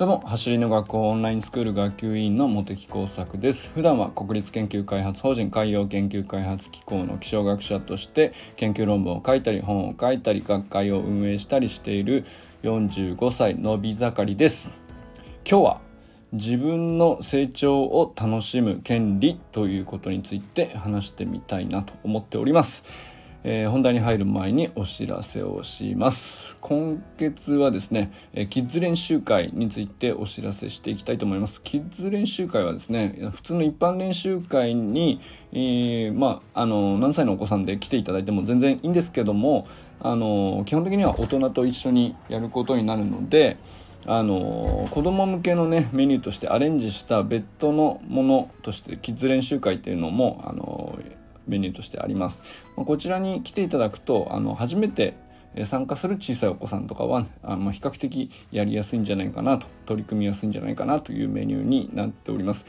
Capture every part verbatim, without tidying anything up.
どうも、走りの学校オンラインスクール学級委員の茂木耕作です。普段は国立研究開発法人海洋研究開発機構の気象学者として研究論文を書いたり本を書いたり学会を運営したりしているよんじゅうごさいのび盛りです。今日は自分の成長を楽しむ権利ということについて話してみたいなと思っております。えー、本題に入る前にお知らせをします。今月はですね、えー、キッズ練習会についてお知らせしていきたいと思います。キッズ練習会はですね、普通の一般練習会に、えーまあ、あの何歳のお子さんで来ていただいても全然いいんですけども、あの基本的には大人と一緒にやることになるので、あの子ども向けの、ね、メニューとしてアレンジした別途のものとしてキッズ練習会っていうのもあのメニューとしてあります。こちらに来ていただくと、あの初めて参加する小さいお子さんとかはあの比較的やりやすいんじゃないかなと、取り組みやすいんじゃないかなというメニューになっております。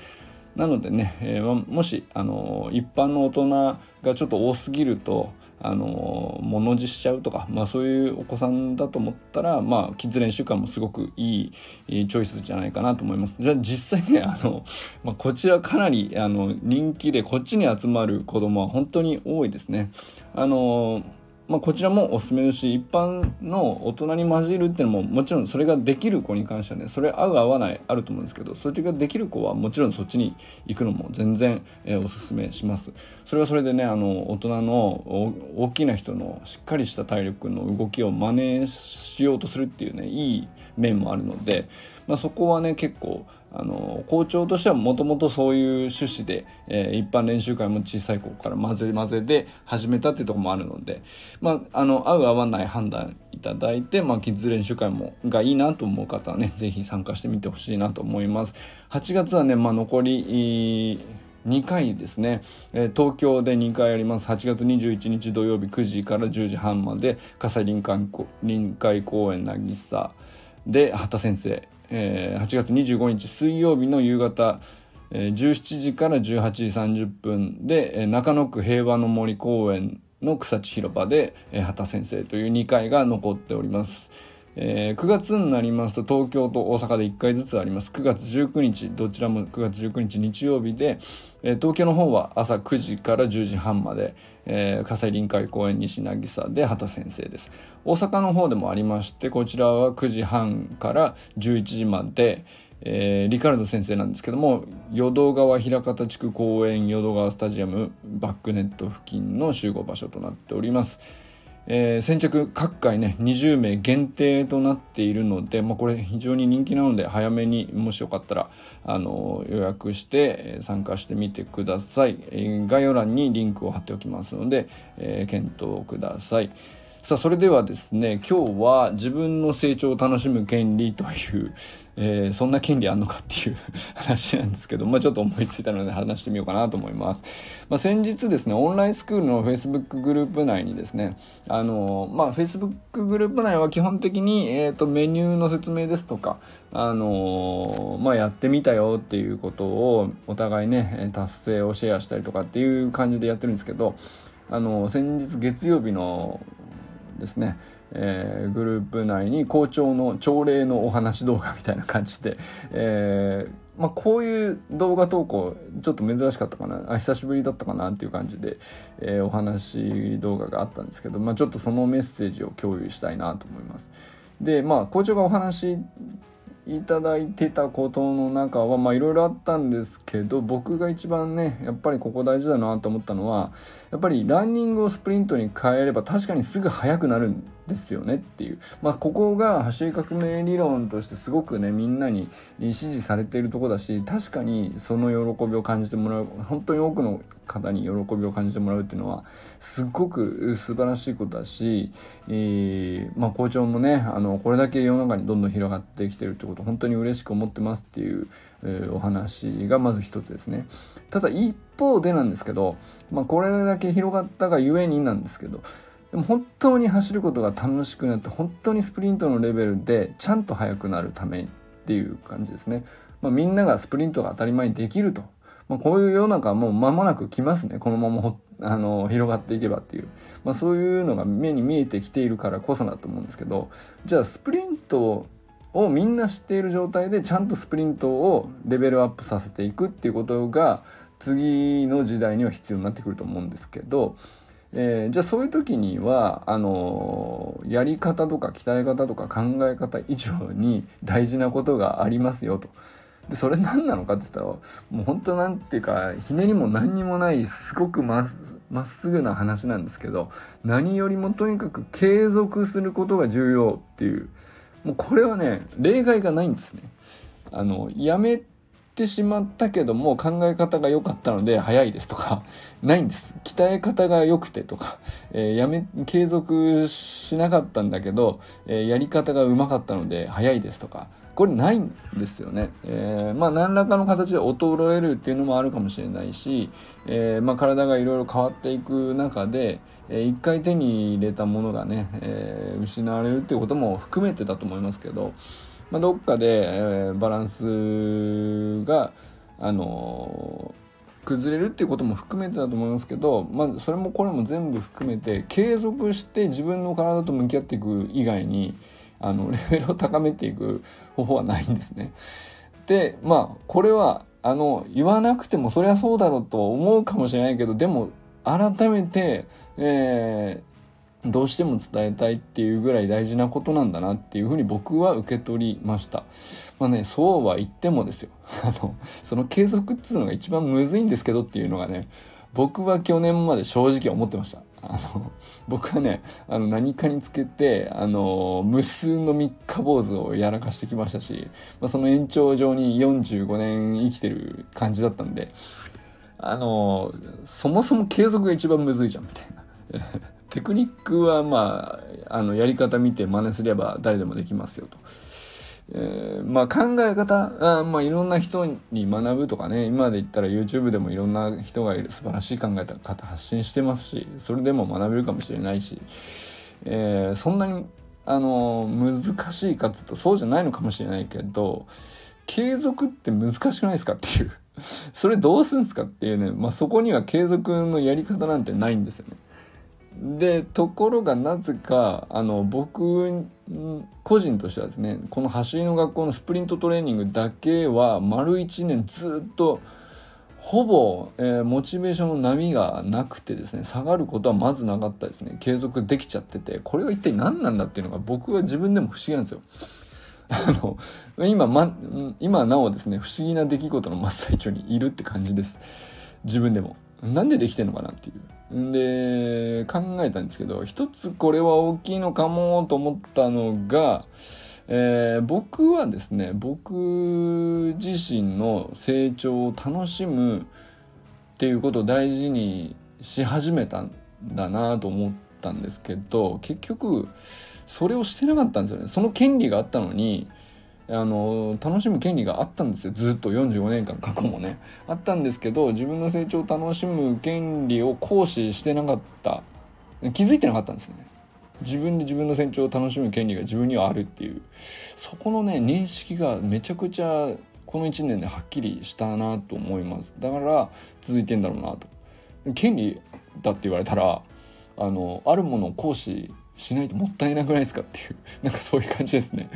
なのでね、えー、もしあの一般の大人がちょっと多すぎるとあの物事しちゃうとか、まあ、そういうお子さんだと思ったら、まあ、キッズ練習会もすごくいいチョイスじゃないかなと思います。じゃあ実際ね、あの、まあ、こちらかなりあの人気で、こっちに集まる子どもは本当に多いですね。あの、まあ、こちらもおすすめですし、一般の大人に混じるっていうのももちろん、それができる子に関してはね、それ合う合わないあると思うんですけど、それができる子はもちろんそっちに行くのも全然、えー、おすすめします。それはそれでね、あの大人の大きな人のしっかりした体力の動きを真似しようとするっていうね、いい面もあるので、まあ、そこはね結構あの校長としてはもともとそういう趣旨で、えー、一般練習会も小さい子から混ぜ混ぜで始めたっていうところもあるので、まあ、あの合う合わない判断いただいて、まあ、キッズ練習会もがいいなと思う方はね、ぜひ参加してみてほしいなと思います。はちがつはね、まあ、残りにかいですね。東京でにかいあります。はちがつにじゅういちにち土曜日くじからじゅうじはんまで、葛西臨海臨海公園渚で畑先生、えー、はちがつにじゅうごにち水曜日の夕方、えー、じゅうしちじからじゅうはちじさんじゅっぷんで、えー、中野区平和の森公園の草地広場で、えー、畑先生というにかいが残っております。えー、くがつになりますと東京と大阪でいっかいずつあります。くがつじゅうくにち、どちらもくがつじゅうくにち日曜日で、えー、東京の方は朝くじからじゅうじはんまで、えー、葛西臨海公園西渚で畑先生です。大阪の方でもありまして、こちらはくじはんからじゅういちじまで、えー、リカルド先生なんですけども、淀川平方地区公園淀川スタジアムバックネット付近の集合場所となっております。えー、先着各回ねにじゅうめい限定となっているので、まあ、これ非常に人気なので、早めにもしよかったらあの予約して参加してみてください。概要欄にリンクを貼っておきますので、えー、検討ください。さあ、それではですね、今日は自分の成長を楽しむ権利という、えー、そんな権利あんのかっていう話なんですけど、まあ、ちょっと思いついたので話してみようかなと思います。まあ、先日ですね、オンラインスクールの Facebook グループ内にですね、あのまあ Facebook グループ内は基本的に、えーと、メニューの説明ですとか、あのまあ、やってみたよっていうことをお互いね達成をシェアしたりとかっていう感じでやってるんですけど、あの先日月曜日のですね、えー、グループ内に校長の朝礼のお話動画みたいな感じで、えーまあ、こういう動画投稿ちょっと珍しかったかな、あ久しぶりだったかなっていう感じで、えー、お話動画があったんですけど、まあ、ちょっとそのメッセージを共有したいなと思います。で、まあ、校長がお話いただいてたことの中は、まあいろいろあったんですけど、僕が一番ねやっぱりここ大事だなと思ったのは、やっぱりランニングをスプリントに変えれば確かにすぐ速くなるんですよねっていう、まあ、ここが走り革命理論としてすごくねみんなに支持されているところだし、確かにその喜びを感じてもらう、本当に多くの方に喜びを感じてもらうっていうのはすごく素晴らしいことだし、えーまあ、校長もねあのこれだけ世の中にどんどん広がってきてるってことを本当に嬉しく思ってますっていう、えー、お話がまず一つですね。ただ一方でなんですけど、まあ、これだけ広がったがゆえになんですけど、でも本当に走ることが楽しくなって、本当にスプリントのレベルでちゃんと速くなるためっていう感じですね。まあ、みんながスプリントが当たり前にできると、まあ、こういう世の中はもう間もなく来ますね。このままあの広がっていけばっていう、まあ、そういうのが目に見えてきているからこそだと思うんですけど、じゃあスプリントをみんな知っている状態でちゃんとスプリントをレベルアップさせていくっていうことが次の時代には必要になってくると思うんですけど、えー、じゃあそういう時にはあのー、やり方とか鍛え方とか考え方以上に大事なことがありますよと。でそれ何なのかって言ったらもう本当なんていうかひねりも何にもないすごくまっすぐな話なんですけど、何よりもとにかく継続することが重要っていう、もうこれはね例外がないんですね。あのやめてしまったけども考え方が良かったので早いですとかないんです。鍛え方が良くてとか、えー、やめ継続しなかったんだけど、えー、やり方がうまかったので早いですとか、これないんですよね。えー、まあ何らかの形で衰えるっていうのもあるかもしれないし、えー、まあ体がいろいろ変わっていく中で、えー、一回手に入れたものがね、えー、失われるっていうことも含めてだと思いますけど、まあ、どっかで、えー、バランスがあのー、崩れるっていうことも含めてだと思いますけど、まあそれもこれも全部含めて継続して自分の体と向き合っていく以外にあのレベルを高めていく方法はないんですね。でまあこれはあの言わなくてもそりゃそうだろうと思うかもしれないけど、でも改めて、えー、どうしても伝えたいっていうぐらい大事なことなんだなっていうふうに僕は受け取りました。まあねそうは言ってもですよあのその継続っていうのが一番むずいんですけどっていうのがね僕は去年まで正直思ってました。あの僕はねあの何かにつけてあの無数の三日坊主をやらかしてきましたし、まあ、その延長上によんじゅうごねん生きてる感じだったんで、あのそもそも継続が一番むずいじゃんみたいなテクニックはまあ、あのやり方見て真似すれば誰でもできますよと。えー、まあ考え方あ、まあ、いろんな人に学ぶとかね、今で言ったら YouTube でもいろんな人がいる素晴らしい考え方発信してますし、それでも学べるかもしれないし、えー、そんなにあの難しいかつとそうじゃないのかもしれないけど、継続って難しくないですかっていうそれどうするんですかっていうね、まあ、そこには継続のやり方なんてないんですよね。でところがなぜかあの僕個人としてはですね、この走りの学校のスプリントトレーニングだけは丸いちねんずっとほぼ、えー、モチベーションの波がなくてですね、下がることはまずなかったですね。継続できちゃってて、これは一体何なんだっていうのが僕は自分でも不思議なんですよあの 今,、ま、今なおですね不思議な出来事の真っ最中にいるって感じです。自分でもなんでできてんのかなっていうで考えたんですけど、一つこれは大きいのかもと思ったのが、えー、僕はですね僕自身の成長を楽しむっていうことを大事にし始めたんだなと思ったんですけど、結局それをしてなかったんですよね。その権利があったのにあの楽しむ権利があったんですよ。ずっとよんじゅうごねんかん過去もねあったんですけど、自分の成長を楽しむ権利を行使してなかった、気づいてなかったんですね。自分で自分の成長を楽しむ権利が自分にはあるっていう、そこのね認識がめちゃくちゃこのいちねんではっきりしたなと思います。だから続いてんだろうなと。権利だって言われたら あの、あるものを行使しないともったいなくないですかっていう、なんかそういう感じですね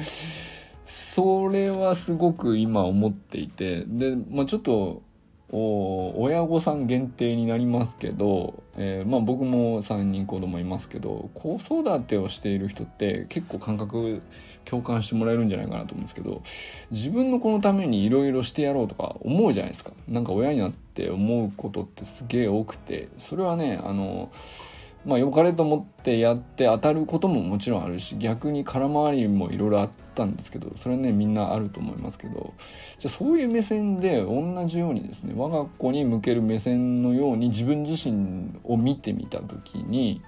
それはすごく今思っていて、で、まあ、ちょっと親御さん限定になりますけど、えーまあ、僕もさんにん子供いますけど、子育てをしている人って結構感覚共感してもらえるんじゃないかなと思うんですけど、自分の子のためにいろいろしてやろうとか思うじゃないですか。なんか親になって思うことってすげえ多くて、それはねあのまあ良かれと思ってやって当たることももちろんあるし、逆に空回りもいろいろあったんですけど、それはねみんなあると思いますけど、じゃあそういう目線で同じようにですね我が子に向ける目線のように自分自身を見てみた時に、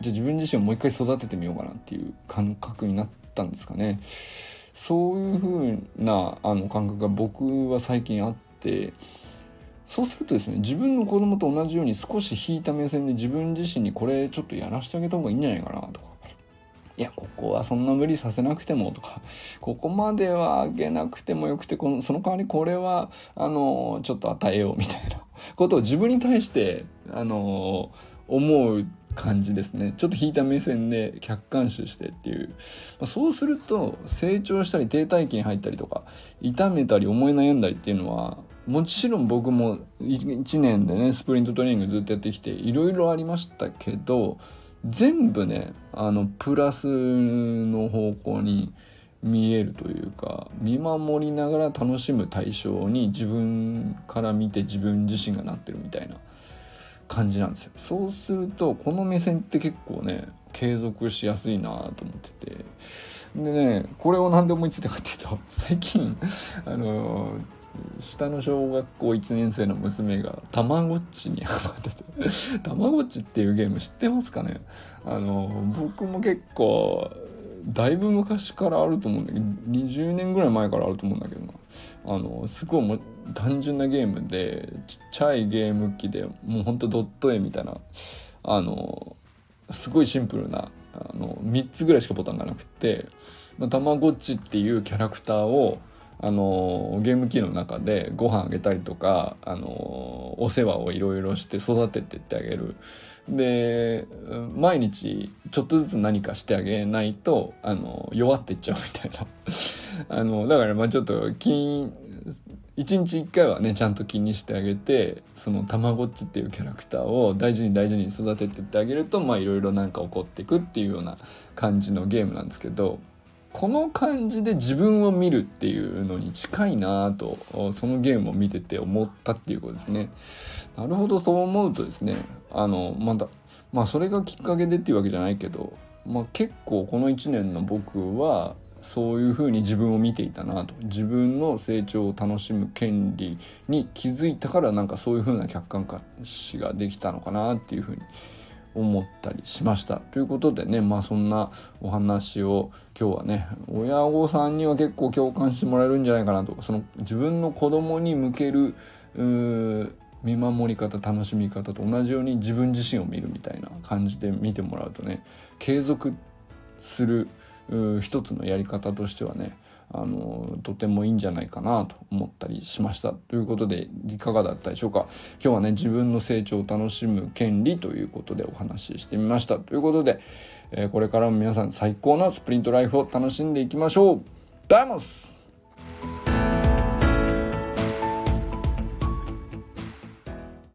じゃあ自分自身をもう一回育ててみようかなっていう感覚になったんですかね。そういう風なあの感覚が僕は最近あって、そうするとですね自分の子供と同じように少し引いた目線で自分自身にこれちょっとやらしてあげた方がいいんじゃないかなとか、いやここはそんな無理させなくてもとか、ここまではあげなくてもよくて、このその代わりこれはあのちょっと与えようみたいなことを自分に対してあの思う感じですね。ちょっと引いた目線で客観視してっていう、まあ、そうすると成長したり停滞期に入ったりとか痛めたり思い悩んだりっていうのはもちろん僕もいちねんでねスプリントトレーニングずっとやってきていろいろありましたけど、全部ねあのプラスの方向に見えるというか、見守りながら楽しむ対象に自分から見て自分自身がなってるみたいな感じなんですよ。そうするとこの目線って結構ね継続しやすいなと思ってて、でねこれをなんで思いついたかっていうと、最近あの下の小学校いちねん生の娘がたまごっちにハマっててたまごっちっていうゲーム知ってますかね。あの僕も結構だいぶ昔からあると思うんだけど、にじゅうねんぐらい前からあると思うんだけどな、あのすごいも単純なゲームでちっちゃいゲーム機でもうほんとドット絵みたいな、あのすごいシンプルなあのみっつぐらいしかボタンがなくて、たまごっちっていうキャラクターをあのゲーム機の中でご飯あげたりとか、あのお世話をいろいろして育ててってあげる。で毎日ちょっとずつ何かしてあげないとあの弱っていっちゃうみたいなあのだからまあちょっと一日一回はねちゃんと気にしてあげて、そのたまごっちっていうキャラクターを大事に大事に育ててってあげると、まあいろいろなんか起こっていくっていうような感じのゲームなんですけど、この感じで自分を見るっていうのに近いなとそのゲームを見てて思ったっていうことですね。なるほど、そう思うとですね、あのまだまあそれがきっかけでっていうわけじゃないけど、まあ、結構このいちねんの僕はそういうふうに自分を見ていたなと、自分の成長を楽しむ権利に気づいたから、なんかそういうふうな客観視ができたのかなっていうふうに思ったりしました。ということでね、まあそんなお話を今日はね、親御さんには結構共感してもらえるんじゃないかなとか、その自分の子供に向ける見守り方楽しみ方と同じように自分自身を見るみたいな感じで見てもらうとね、継続する一つのやり方としてはね、あのとてもいいんじゃないかなと思ったりしました。ということでいかがだったでしょうか。今日はね自分の成長を楽しむ権利ということでお話ししてみました。ということで、えー、これからも皆さん最高なスプリントライフを楽しんでいきましょう。バモス。